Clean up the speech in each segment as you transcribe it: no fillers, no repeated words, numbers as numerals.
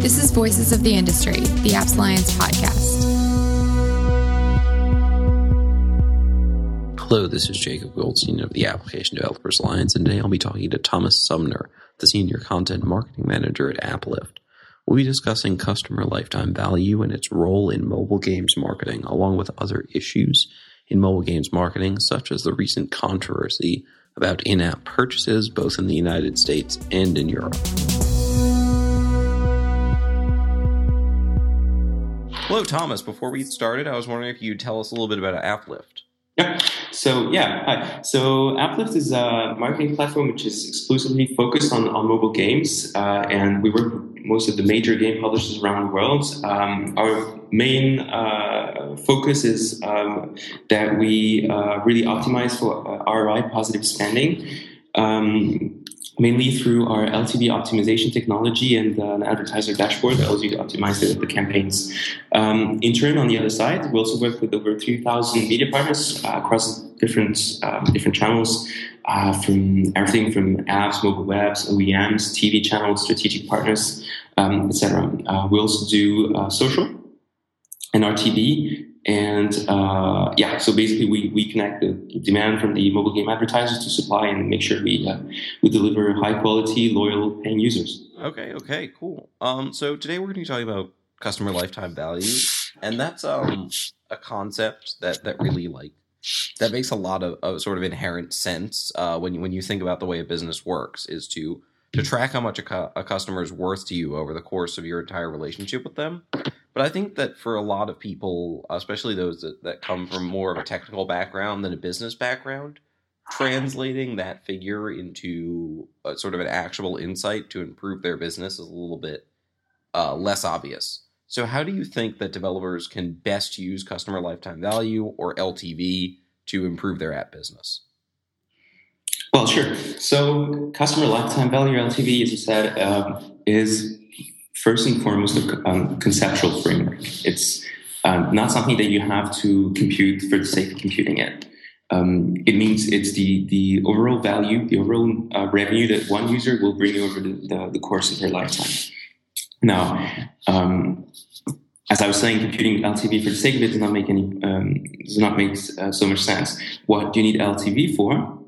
This is Voices of the Industry, the Apps Alliance podcast. Hello, this is Jacob Goldstein of the Application Developers Alliance, and today I'll be talking to Thomas Sumner, the Senior Content Marketing Manager at AppLift. We'll be discussing customer lifetime value and its role in mobile games marketing, along with other issues in mobile games marketing, such as the recent controversy about in-app purchases, both in the United States and in Europe. Hello, Thomas. Before we get started, I was wondering if you'd tell us a little bit about AppLift. Yep. Hi. So AppLift is a marketing platform which is exclusively focused on mobile games, and we work with most of the major game publishers around the world. Our main focus is that we really optimize for ROI positive spending, mainly through our LTV optimization technology and an advertiser dashboard that allows you to optimize the campaigns. In turn, on the other side, we also work with over 3,000 media partners across different channels, from everything from apps, mobile webs, OEMs, TV channels, strategic partners, etc. We also do social and RTB. And so basically we connect the demand from the mobile game advertisers to supply and make sure we deliver high quality, loyal, paying users. Okay, cool. So today we're going to be talking about customer lifetime value, and that's a concept that really that makes a lot of sort of inherent sense when you think about the way a business works is to track how much a customer is worth to you over the course of your entire relationship with them. But I think that for a lot of people, especially those that come from more of a technical background than a business background, translating that figure into a sort of an actual insight to improve their business is a little bit less obvious. So how do you think that developers can best use customer lifetime value or LTV to improve their app business? Well, sure. So customer lifetime value, LTV, as you said, is first and foremost a conceptual framework. It's not something that you have to compute for the sake of computing it. It means it's the overall value, the overall revenue that one user will bring you over the course of their lifetime. Now, as I was saying, computing LTV for the sake of it does not make so much sense. What do you need LTV for?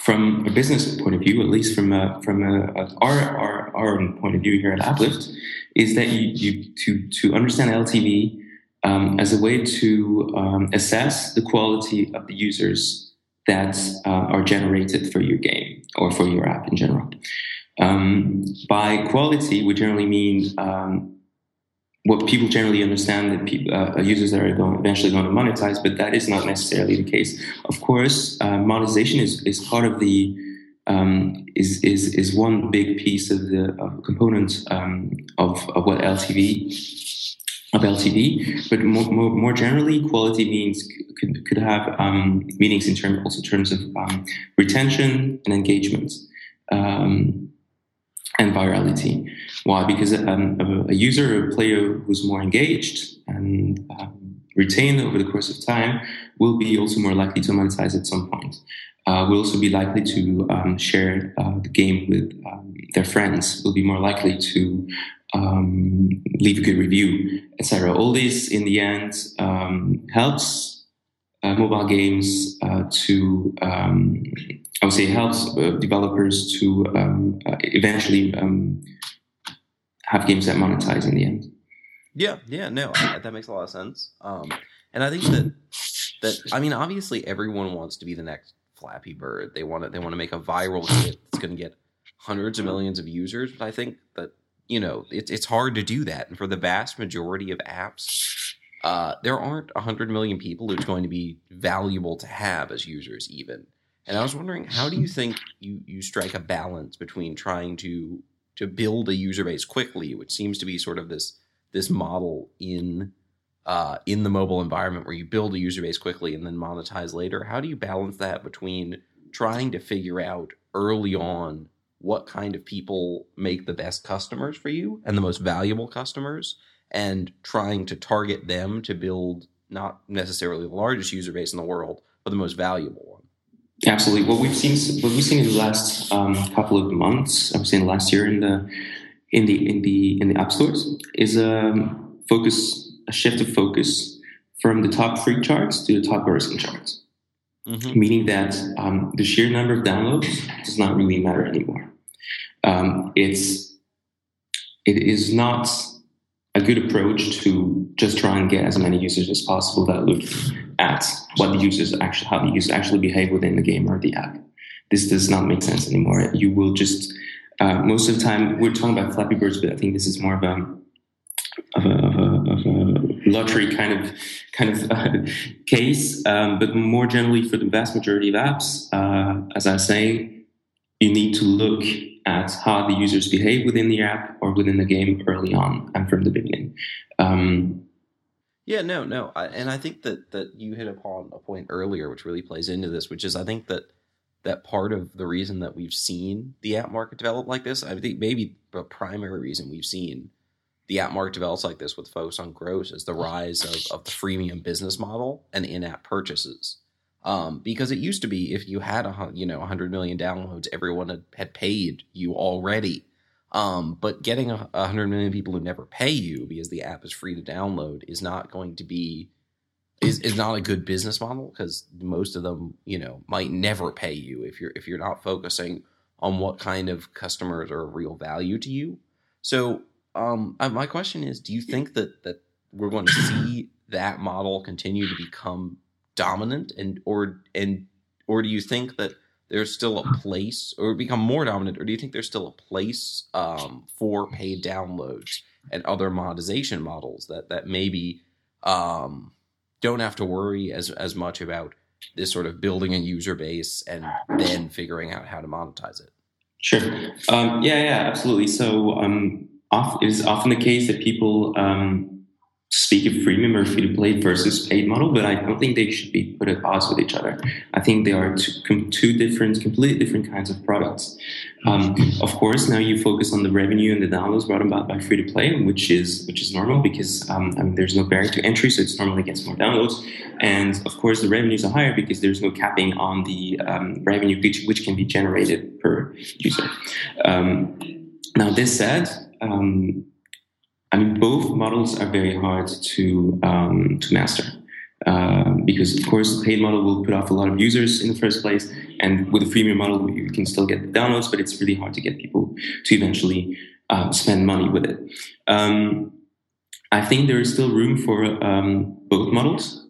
From a business point of view, at least from our own point of view here at AppLift, is that you to understand LTV as a way to assess the quality of the users that are generated for your game or for your app in general. By quality, we generally mean what people generally understand that users that are eventually going to monetize, but that is not necessarily the case. Of course, monetization is part of the is one big piece of the component of LTV. But more generally, quality means could have meanings in terms of retention and engagement. And virality. Why? Because a user or a player who's more engaged and retained over the course of time will be also more likely to monetize at some point. Will also be likely to share the game with their friends, will be more likely to leave a good review, etc. All this in the end helps mobile games to... I would say helps developers to eventually have games that monetize in the end. That makes a lot of sense. And I think that obviously everyone wants to be the next Flappy Bird. They want to make a viral hit that's going to get hundreds of millions of users. But I think that it's hard to do that, and for the vast majority of apps, there aren't 100 million people who's going to be valuable to have as users even. And I was wondering, how do you think you strike a balance between trying to build a user base quickly, which seems to be sort of this model in the mobile environment where you build a user base quickly and then monetize later? How do you balance that between trying to figure out early on what kind of people make the best customers for you and the most valuable customers, and trying to target them to build not necessarily the largest user base in the world, but the most valuable one? Absolutely. What we've seen in the last couple of months, I would say in the last year in the in the app stores is a shift of focus from the top free charts to the top grossing charts, meaning that the sheer number of downloads does not really matter anymore. It is not a good approach to just try and get as many users as possible that look at what the users actually, how the users actually behave within the game or the app. This does not make sense anymore. You will just most of the time we're talking about Flappy Birds, but I think this is more of a lottery kind of case. But more generally, for the vast majority of apps, as I say, you need to look at how the users behave within the app or within the game early on and from the beginning. I think that you hit upon a point earlier, which really plays into this, which is I think that part of the reason that we've seen the app market develop like this, I think maybe the primary reason we've seen the app market develops like this with folks on gross is the rise of the freemium business model and in-app purchases. Because it used to be if you had 100 million downloads, everyone had paid you already. But getting 100 million people who never pay you because the app is free to download is not going to be is not a good business model, because most of them, might never pay you if you're not focusing on what kind of customers are of real value to you. So my question is, do you think that we're going to see that model continue to become dominant or do you think that there's still a place or become more dominant, or do you think there's still a place for paid downloads and other monetization models that maybe don't have to worry as much about this sort of building a user base and then figuring out how to monetize it? Sure. Absolutely. So it is often the case that people speak of freemium or free-to-play versus paid model, but I don't think they should be put at odds with each other. I think they are two completely different kinds of products. Of course, now you focus on the revenue and the downloads brought about by free-to-play, which is normal because there's no barrier to entry, so it's normally gets more downloads. And of course, the revenues are higher because there's no capping on the revenue which can be generated per user. Now, this said, both models are very hard to master because, of course, the paid model will put off a lot of users in the first place, and with the freemium model, you can still get the downloads, but it's really hard to get people to eventually spend money with it. I think there is still room for both models.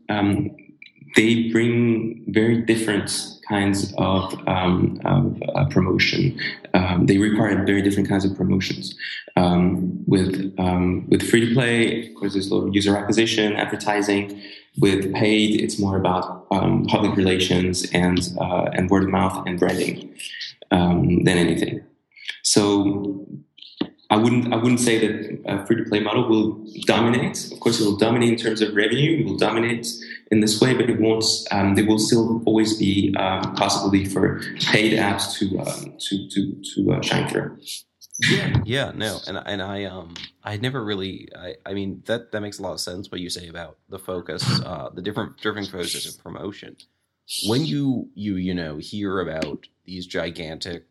They bring very different kinds of promotion. They require very different kinds of promotions. With free-to-play, of course, there's a lot of user acquisition, advertising. With paid, it's more about public relations and word of mouth and branding than anything. So I wouldn't say that a free-to-play model will dominate. Of course, it will dominate in terms of revenue. It will dominate in this way, but it won't. There will still always be possibility for paid apps to shine through. That makes a lot of sense what you say about the focus, the different focus of promotion. When you hear about these gigantic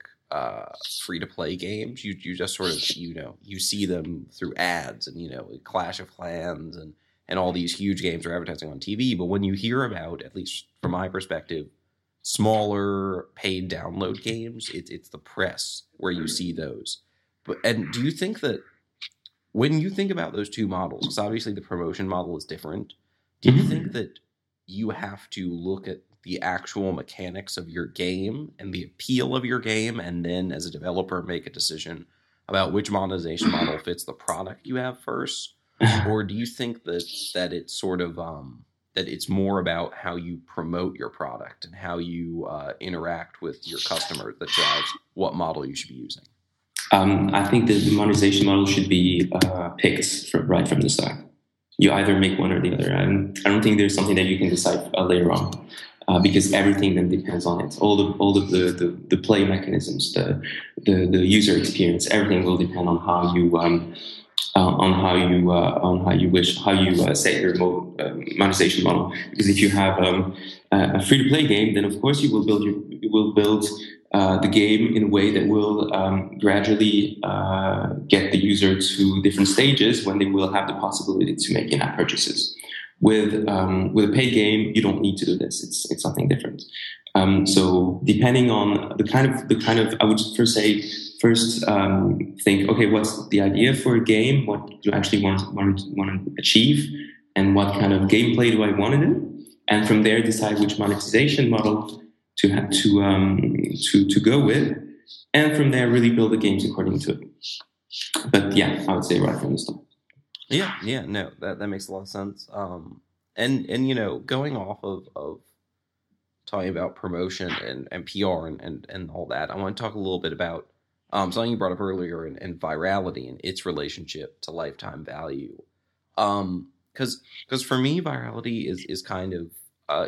free-to-play games, you just sort of, you see them through ads and, Clash of Clans and all these huge games are advertising on TV. But when you hear about, at least from my perspective, smaller paid download games, it's the press where you see those. And do you think that when you think about those two models, because obviously the promotion model is different, do you think that you have to look at the actual mechanics of your game and the appeal of your game, and then as a developer make a decision about which monetization model fits the product you have first? Or do you think that it's sort of that it's more about how you promote your product and how you interact with your customer that drives what model you should be using? I think that the monetization model should be picked right from the start. You either make one or the other. I don't think there's something that you can decide later on. Because everything then depends on it. All of the play mechanisms, the user experience, everything will depend on how you set your monetization model. Because if you have a free to play game, then of course you will build the game in a way that will gradually get the user to different stages when they will have the possibility to make in-app purchases. With a paid game, you don't need to do this. It's something different. So depending on the kind of, I would first think, okay, what's the idea for a game? What do I actually want to achieve? And what kind of gameplay do I want in it? And from there, decide which monetization model to go with. And from there, really build the games according to it. But yeah, I would say right from the start. Yeah, no, that makes a lot of sense. And you know, going off of talking about promotion and PR and all that, I want to talk a little bit about something you brought up earlier and virality and its relationship to lifetime value. Because for me, virality is kind of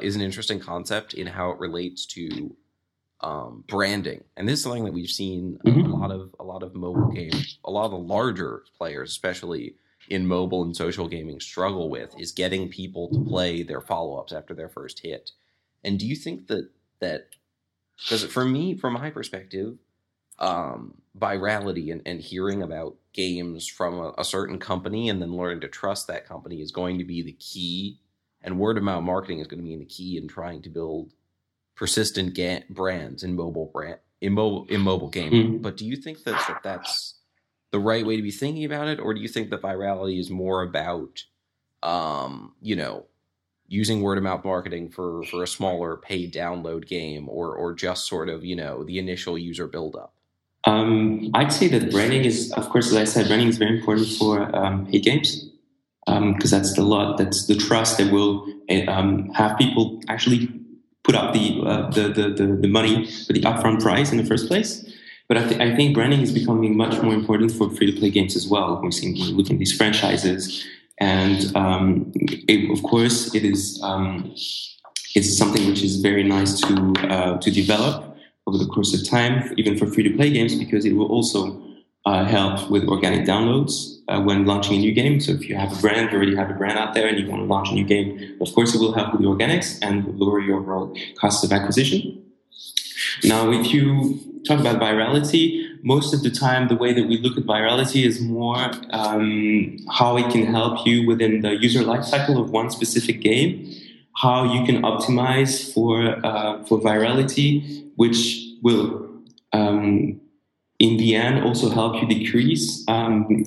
is an interesting concept in how it relates to branding, and this is something that we've seen a lot of mobile games, a lot of the larger players, especially in mobile and social gaming, struggle with, is getting people to play their follow-ups after their first hit. And do you think that because for me, from my perspective, virality and hearing about games from a certain company and then learning to trust that company is going to be the key, and word-of-mouth marketing is going to be the key in trying to build persistent brands in mobile gaming. Mm-hmm. But do you think that's the right way to be thinking about it, or do you think that virality is more about, you know, using word of mouth marketing for a smaller paid download game, or just sort of, you know, the initial user buildup? I'd say that branding is, of course, as I said, branding is very important for paid games, because that's the trust that will have people actually put up the money for the upfront price in the first place. But I think branding is becoming much more important for free-to-play games as well. We look at these franchises, and of course, it is it's something which is very nice to develop over the course of time, even for free-to-play games, because it will also help with organic downloads when launching a new game. So if you already have a brand out there, and you want to launch a new game, of course, it will help with the organics and lower your overall cost of acquisition. Now, if you talk about virality, most of the time the way that we look at virality is more how it can help you within the user lifecycle of one specific game, how you can optimize for virality, which will in the end also help you decrease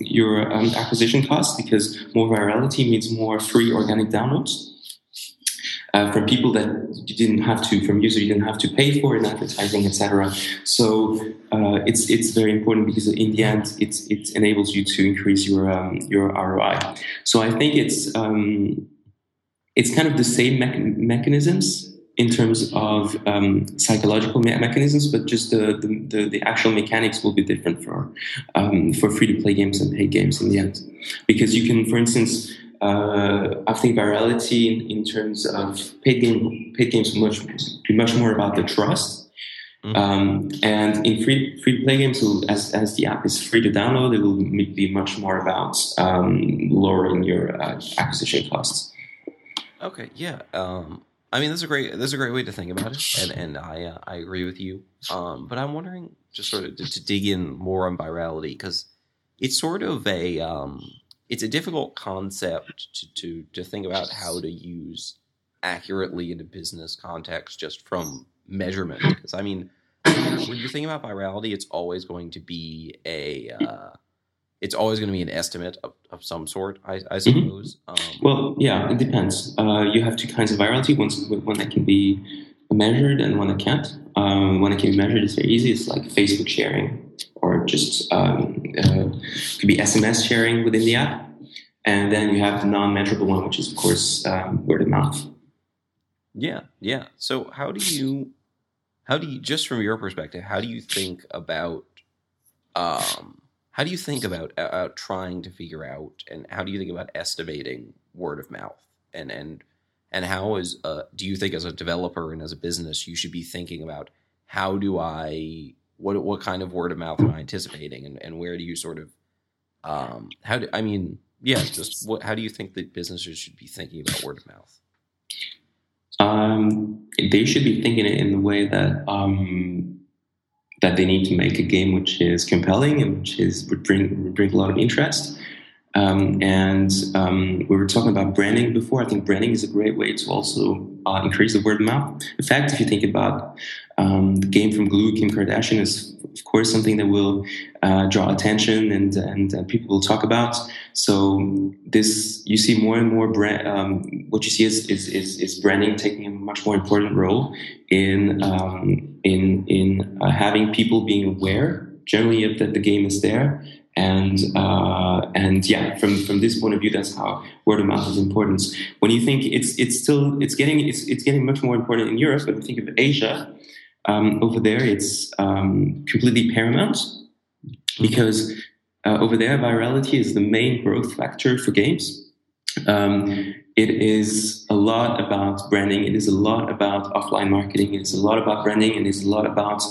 your acquisition costs, because more virality means more free organic downloads. From people that from users you didn't have to pay for in advertising, etc. So it's very important, because in the end it enables you to increase your ROI. So I think it's kind of the same mechanisms in terms of psychological mechanisms, but just the actual mechanics will be different for free to play games and paid games in the end, because you can, for instance. I think virality in terms of paid games much more about the trust. Mm-hmm. And in free to play games, as the app is free to download, it will be much more about lowering your acquisition costs. Okay, yeah. I mean, that's a great way to think about it, and I agree with you. But I'm wondering, just sort of to dig in more on virality, because it's sort of a it's a difficult concept to think about how to use accurately in a business context just from measurement. Because, I mean, when you're thinking about virality, it's always going to be an estimate of some sort, I suppose. Mm-hmm. Well, yeah, it depends. You have two kinds of virality: one that can be measured and one that can't. One that can be measured is very easy. It's like Facebook sharing, or just could be SMS sharing within the app. And then you have the non-measurable one, which is, of course, word of mouth. Yeah. So how do you, just from your perspective, how do you think about trying to figure out, and how do you think about estimating word of mouth? And how is, do you think as a developer and as a business, you should be thinking about what kind of word of mouth am I anticipating, and where do you sort of, how do you think that businesses should be thinking about word of mouth? They should be thinking it in the way that that they need to make a game which is compelling and which is would bring a lot of interest. We were talking about branding before. I think branding is a great way to also increase the word of mouth effect. If you think about the game from Glu, Kim Kardashian is, of course, something that will draw attention and people will talk about. So this, you see more and more brand. What you see is branding taking a much more important role in having people being aware generally that the game is there. And yeah, from this point of view, that's how word of mouth is important. When you think it's getting much more important in Europe, but when you think of Asia, over there it's completely paramount because over there virality is the main growth factor for games. It is a lot about branding. It is a lot about offline marketing. It is a lot about branding, and it's a lot about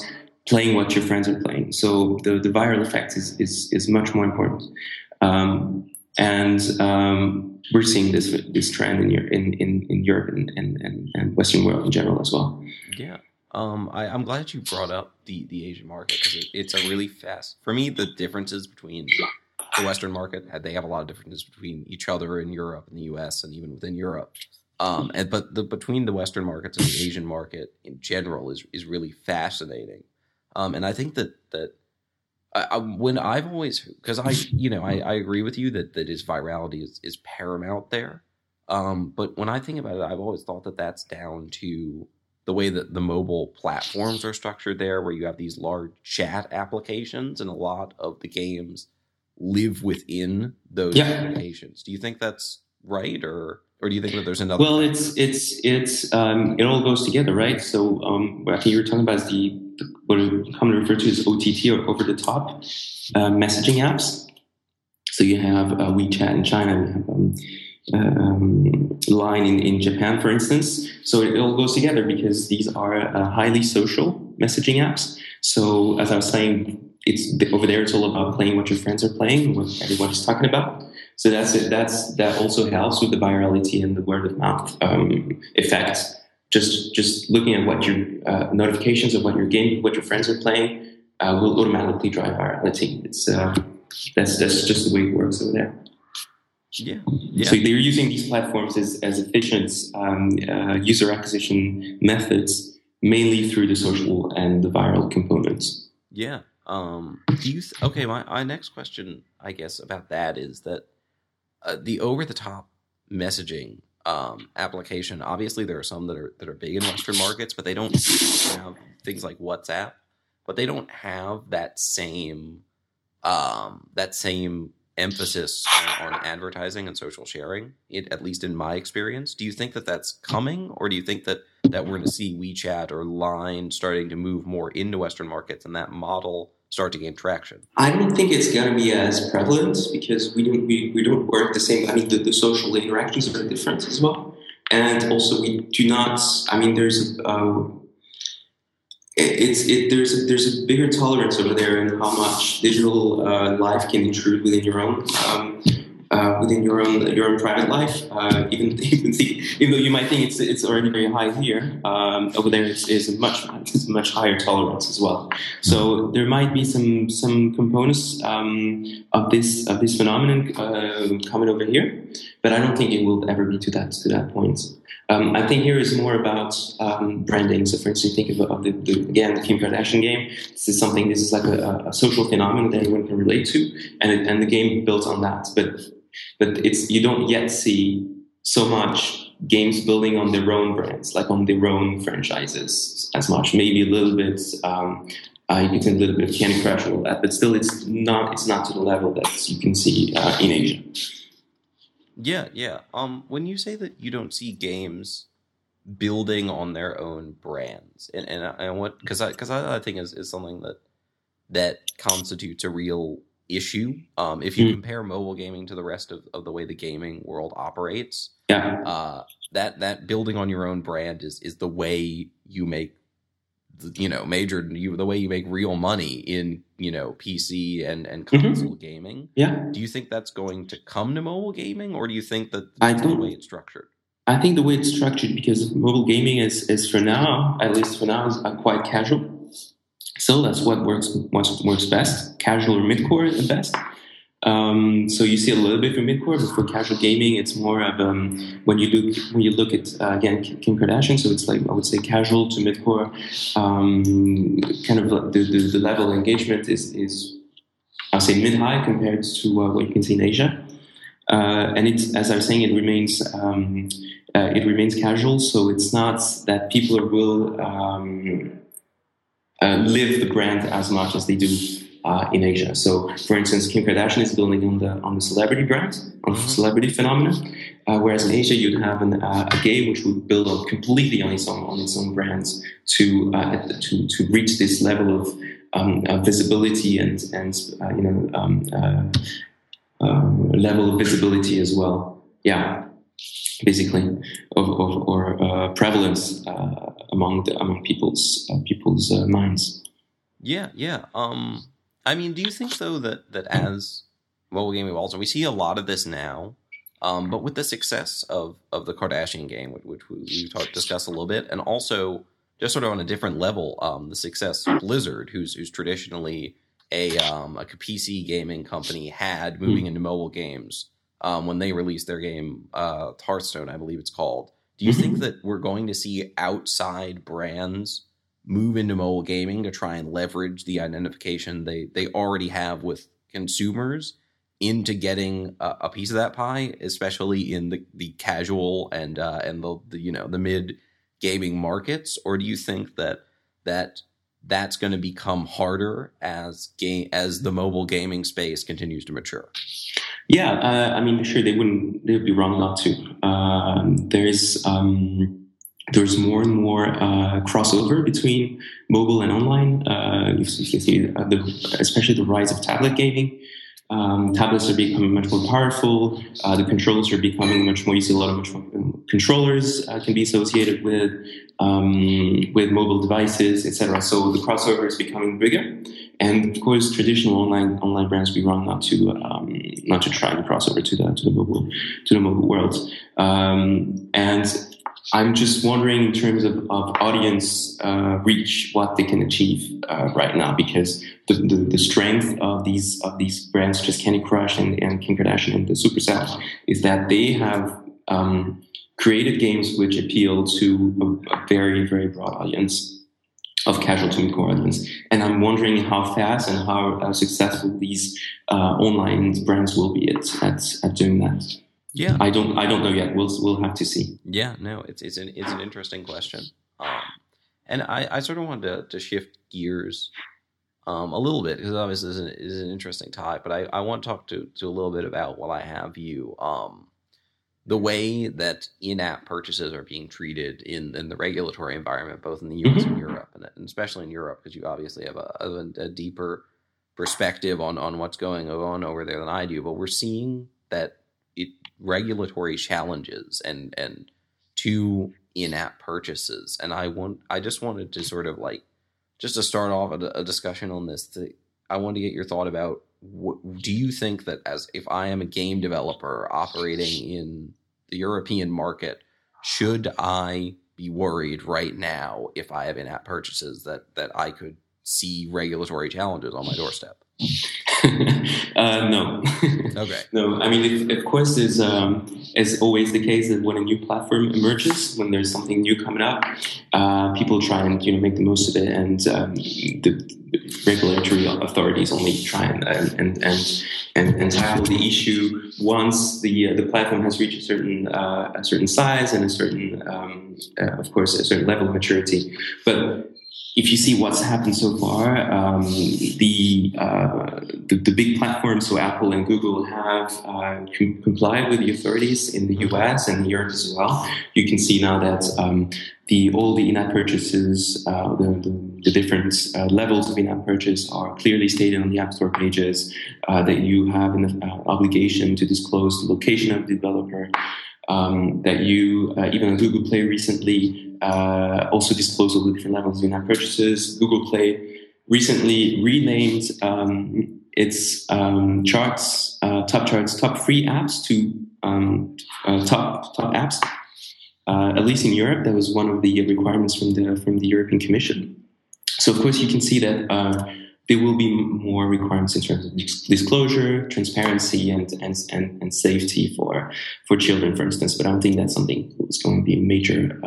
playing what your friends are playing. So the viral effect is much more important. We're seeing this trend in Europe and Western world in general as well. Yeah. I'm glad you brought up the Asian market because it's a really fast. For me, the differences between the Western market, they have a lot of differences between each other in Europe and the US and even within Europe. But between the Western markets and the Asian market in general is really fascinating. And I think that when I've always, because I agree with you that his virality is paramount there. But when I think about it, I've always thought that that's down to the way that the mobile platforms are structured there, where you have these large chat applications and a lot of the games live within those applications. Do you think that's right? Or do you think that there's another? Well, it all goes together, right? So what I think you were talking about is what we commonly refer to as OTT or over-the-top messaging apps. So you have WeChat in China, we have Line in Japan, for instance. So it all goes together because these are highly social messaging apps. So as I was saying, over there it's all about playing what your friends are playing, what everybody's talking about. So that's it. That also helps with the virality and the word of mouth effect. Just looking at what your notifications of what your friends are playing, will automatically drive virality. It's that's just the way it works over there. Yeah. So they're using these platforms as efficient user acquisition methods, mainly through the social and the viral components. Yeah. Okay. My next question, I guess, about that is that the over-the-top messaging application. Obviously, there are some that are big in Western markets, but they don't have things like WhatsApp. But they don't have that same emphasis on advertising and social sharing. At least in my experience, do you think that that's coming, or do you think that we're going to see WeChat or Line starting to move more into Western markets and that model start to gain traction? I don't think it's going to be as prevalent because we don't work the same. I mean, the social interactions are different as well, and also we do not. I mean, there's a bigger tolerance over there in how much digital life can intrude within your own within your own private life. Even though you might think it's already very high here, over there it's a much higher tolerance as well. So there might be some components of this phenomenon coming over here, but I don't think it will ever be to that point. I think here is more about branding. So, for instance, think of the Kim Kardashian game. This is like a social phenomenon that everyone can relate to, and the game builds on that. But you don't yet see so much games building on their own brands, like on their own franchises, as much. Maybe a little bit. You can a little bit of Candy Crush and all that, but still, it's not to the level that you can see in Asia. Yeah. When you say that you don't see games building on their own brands, and what? Because I think is something that constitutes a real issue. If you compare mobile gaming to the rest of the way the gaming world operates, that building on your own brand is the way you make the way you make real money in PC and console gaming. Yeah. Do you think that's going to come to mobile gaming, or do you think the way it's structured? I think the way it's structured, because mobile gaming is for now, at least for now, is quite casual. still that's what works best, casual or mid-core at best. So you see a little bit for mid-core, but for casual gaming, it's more of when you look at again Kim Kardashian. So it's like I would say casual to mid-core, kind of like the level of engagement is I'll say mid-high compared to what you can see in Asia, and it's as I was saying, it remains casual. So it's not that people will live the brand as much as they do. In Asia. So, for instance, Kim Kardashian is building on the celebrity brand, on the celebrity phenomenon, whereas in Asia you'd have a game which would build on completely on its own brands to reach this level of visibility and level of visibility as well. Yeah, basically, or prevalence among people's minds. Yeah. I mean, do you think, though, that as mobile gaming evolves, and we see a lot of this now, but with the success of the Kardashian game, which we discussed a little bit, and also just sort of on a different level, the success of Blizzard, who's traditionally a PC gaming company, had moving into mobile games when they released their game, Hearthstone, I believe it's called. Do you think that we're going to see outside brands move into mobile gaming to try and leverage the identification they already have with consumers into getting a piece of that pie, especially in the casual and the mid gaming markets? Or do you think that's going to become harder as the mobile gaming space continues to mature? Yeah, I mean, sure, they would be wrong not to. There's more and more crossover between mobile and online. You can see especially the rise of tablet gaming. Tablets are becoming much more powerful. The controllers are becoming much more. You see a lot of much more controllers can be associated with mobile devices, etc. So the crossover is becoming bigger, and of course, traditional online brands would be wrong not to try to crossover to the mobile world. And I'm just wondering in terms of audience reach, what they can achieve right now, because the strength of these brands, just Candy Crush and Kim Kardashian and the Supercell, is that they have created games which appeal to a very, very broad audience of casual to mid-core audience. And I'm wondering how fast and how successful these online brands will be at doing that. Yeah, I don't know yet. We'll have to see. Yeah, no, it's an interesting question, and I sort of wanted to shift gears a little bit, because obviously this is an interesting tie. But I want to talk to a little bit about, while I have you, the way that in-app purchases are being treated in the regulatory environment, both in the U.S. and Europe, and especially in Europe, because you obviously have a deeper perspective on what's going on over there than I do. But we're seeing that regulatory challenges and to in-app purchases, and I just wanted to sort of like just to start off a discussion on this. I wanted to get your thought about, do you think that as if I am a game developer operating in the European market, should I be worried right now if I have in-app purchases that I could see regulatory challenges on my doorstep? No. Okay. No, I mean, of course, is always the case that when a new platform emerges, when there's something new coming up, people try and make the most of it, and the regulatory authorities only try and tackle the issue once the platform has reached a certain size and a certain level of maturity, but. If you see what's happened so far, the big platforms, so Apple and Google, have complied with the authorities in the US and Europe as well. You can see now that all the in-app purchases, the different levels of in-app purchase are clearly stated on the App Store pages, that you have an obligation to disclose the location of the developer, that you, even on Google Play recently, also disclose all the different levels of in-app purchases. Google Play recently renamed its charts, top free apps to top apps. At least in Europe, that was one of the requirements from the European Commission. So of course you can see that there will be more requirements in terms of disclosure, transparency, and safety for children, for instance. But I don't think that's something that's going to be a major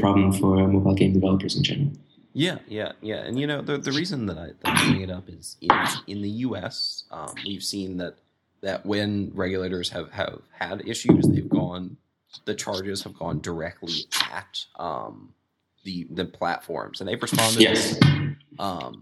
problem for mobile game developers in general. Yeah. And, you know, the reason that I bring it up is in the U.S., we've seen that when regulators have had issues, the charges have gone directly at the platforms, and they've responded. Yes. But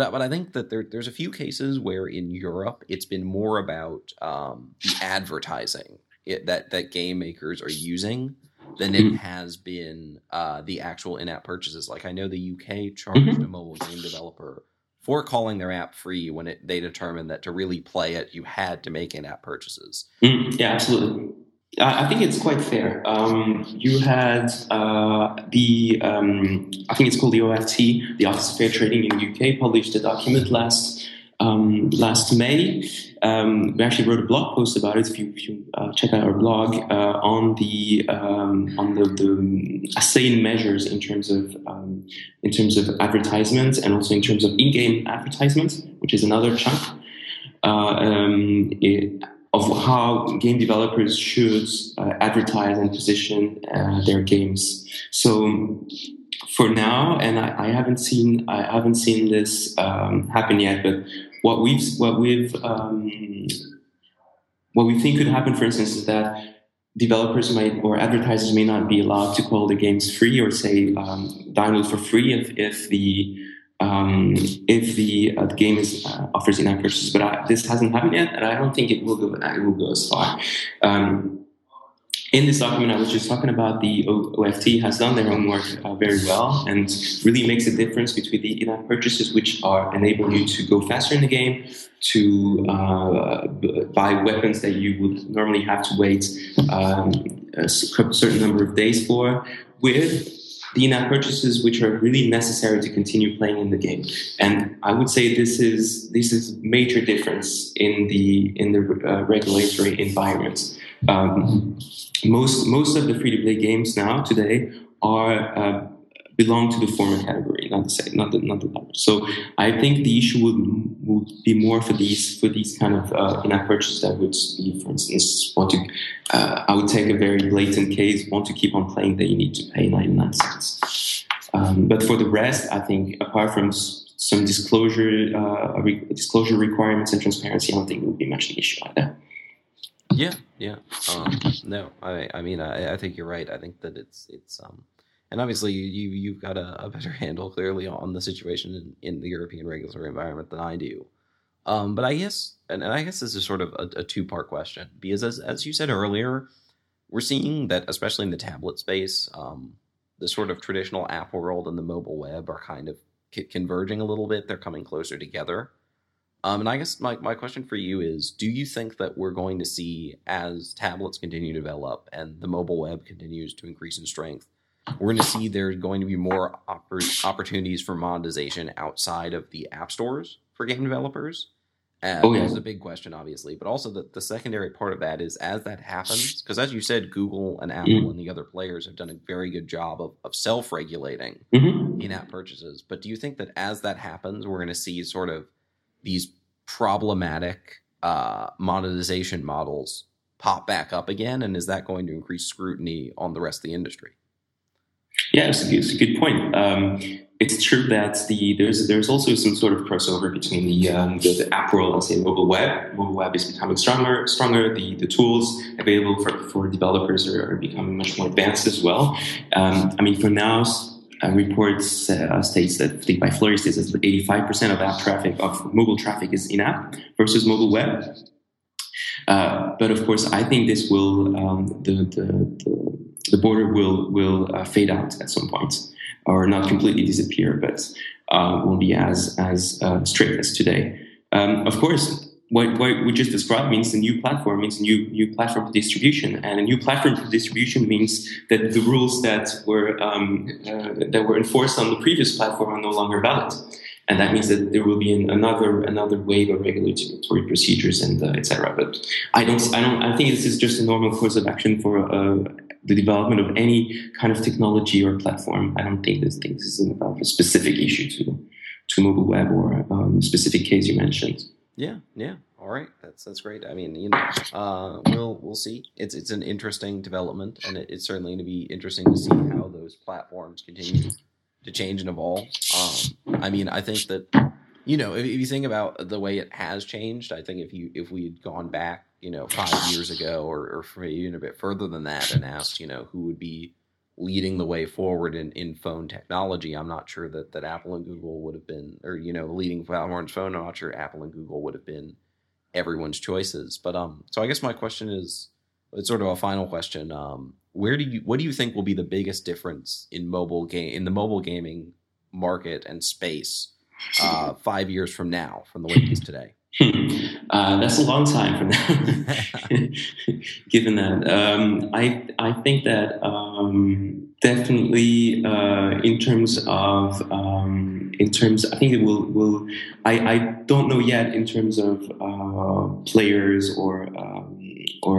I think that there's a few cases where in Europe it's been more about the advertising that game makers are using than it has been the actual in-app purchases. Like I know the UK charged a mobile game developer for calling their app free when they determined that to really play it, you had to make in-app purchases. Yeah, absolutely. I think it's quite fair. You had I think it's called the OFT, the Office of Fair Trading in the UK, published a document last May. We actually wrote a blog post about it. If you check out our blog on the assaying measures in terms of advertisements and also in terms of in-game advertisements, which is another chunk. Of how game developers should advertise and position their games. So for now, and I haven't seen this happen yet. But what we think could happen, for instance, is that developers might, or advertisers may not be allowed to call their games free or say download for free if the game offers in-app purchases, but this hasn't happened yet, and I don't think it will go as far. In this document I was just talking about, the OFT has done their own work very well and really makes a difference between the in-app purchases, which are enabling you to go faster in the game, to buy weapons that you would normally have to wait a certain number of days for, with the in-app purchases, which are really necessary to continue playing in the game. And I would say this is major difference in the regulatory environment. Most of the free-to-play games now today are belong to the former category, not the latter. So I think the issue would be more for these kind of in-app purchases that would be, for instance, I would take a very blatant case, want to keep on playing, that you need to pay 99 cents. But for the rest, I think apart from some disclosure requirements and transparency, I don't think it would be much an issue like that. Yeah. No, I mean I think you're right. I think that it's. And obviously, you've got a better handle, clearly, on the situation in the European regulatory environment than I do. But I guess, and I guess this is sort of a two-part question, because as you said earlier, we're seeing that, especially in the tablet space, the sort of traditional app world and the mobile web are kind of converging a little bit. They're coming closer together. And I guess my question for you is, do you think that we're going to see, as tablets continue to develop and the mobile web continues to increase in strength, we're going to see there's going to be more opportunities for monetization outside of the app stores for game developers? Which is a big question, obviously. But also the secondary part of that is, as that happens, because as you said, Google and Apple and the other players have done a very good job of self-regulating in-app purchases. But do you think that as that happens, we're going to see sort of these problematic monetization models pop back up again? And is that going to increase scrutiny on the rest of the industry? Yeah, it's a good point. It's true that there's also some sort of crossover between the app world and, say, mobile web. Mobile web is becoming stronger. The tools available for developers are becoming much more advanced as well. I mean, for now, reports states that by Flurry states that 85% of mobile traffic is in-app versus mobile web. But of course, I think this will the border will fade out at some point, or not completely disappear, but won't be as strict as today. Of course, what we just described means a new platform, means a new platform for distribution, and a new platform for distribution means that the rules that were enforced on the previous platform are no longer valid. And that means that there will be another wave of regulatory procedures and etc. But I think this is just a normal course of action for the development of any kind of technology or platform. I don't think this isn't about a specific issue to mobile web or specific case you mentioned. Yeah. All right, that's great. I mean, we'll see. It's an interesting development, and it's certainly going to be interesting to see how those platforms continue to change and evolve. I mean, I think that, if you think about the way it has changed, I think if we had gone back, 5 years ago or even a bit further than that and asked, who would be leading the way forward in phone technology, I'm not sure that Apple and Google would have been, or, leading Valmorn's phone, I'm not sure Apple and Google would have been everyone's choices. But, so I guess my question is, it's sort of a final question. What do you think will be the biggest difference in the mobile gaming market and space 5 years from now from the way it is today? That's a long time from now. Given that, I think that definitely in terms, I think it will. I don't know yet in terms of players or I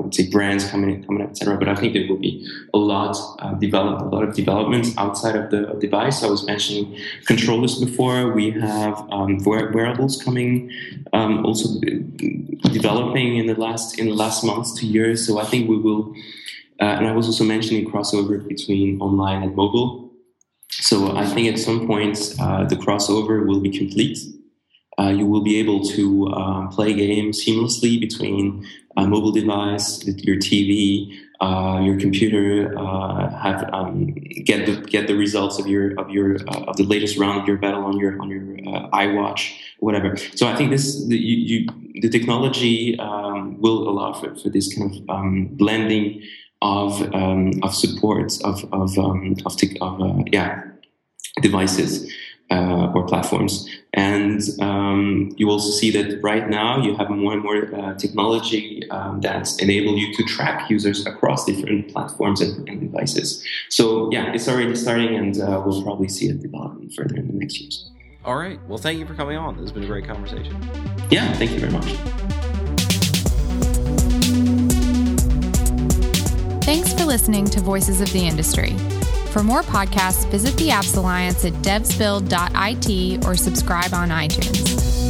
would say brands coming up, etc. But I think there will be a lot of developments outside of the device. I was mentioning controllers before. We have wearables coming, also developing in the last months to years. So I think we will, and I was also mentioning crossover between online and mobile. So I think at some point the crossover will be complete. You will be able to play games seamlessly between a mobile device, your TV, your computer. Get the results of the latest round of your battle on your iWatch, whatever. So I think the technology will allow for this kind of blending of supports of devices. Or platforms, and you also see that right now you have more and more technology that's enable you to track users across different platforms and devices. So yeah, it's already starting, and we'll probably see it developing further in the next years. All right. Well, thank you for coming on. This has been a great conversation. Yeah, thank you very much. Thanks for listening to Voices of the Industry. For more podcasts, visit the Apps Alliance at devsbuild.it or subscribe on iTunes.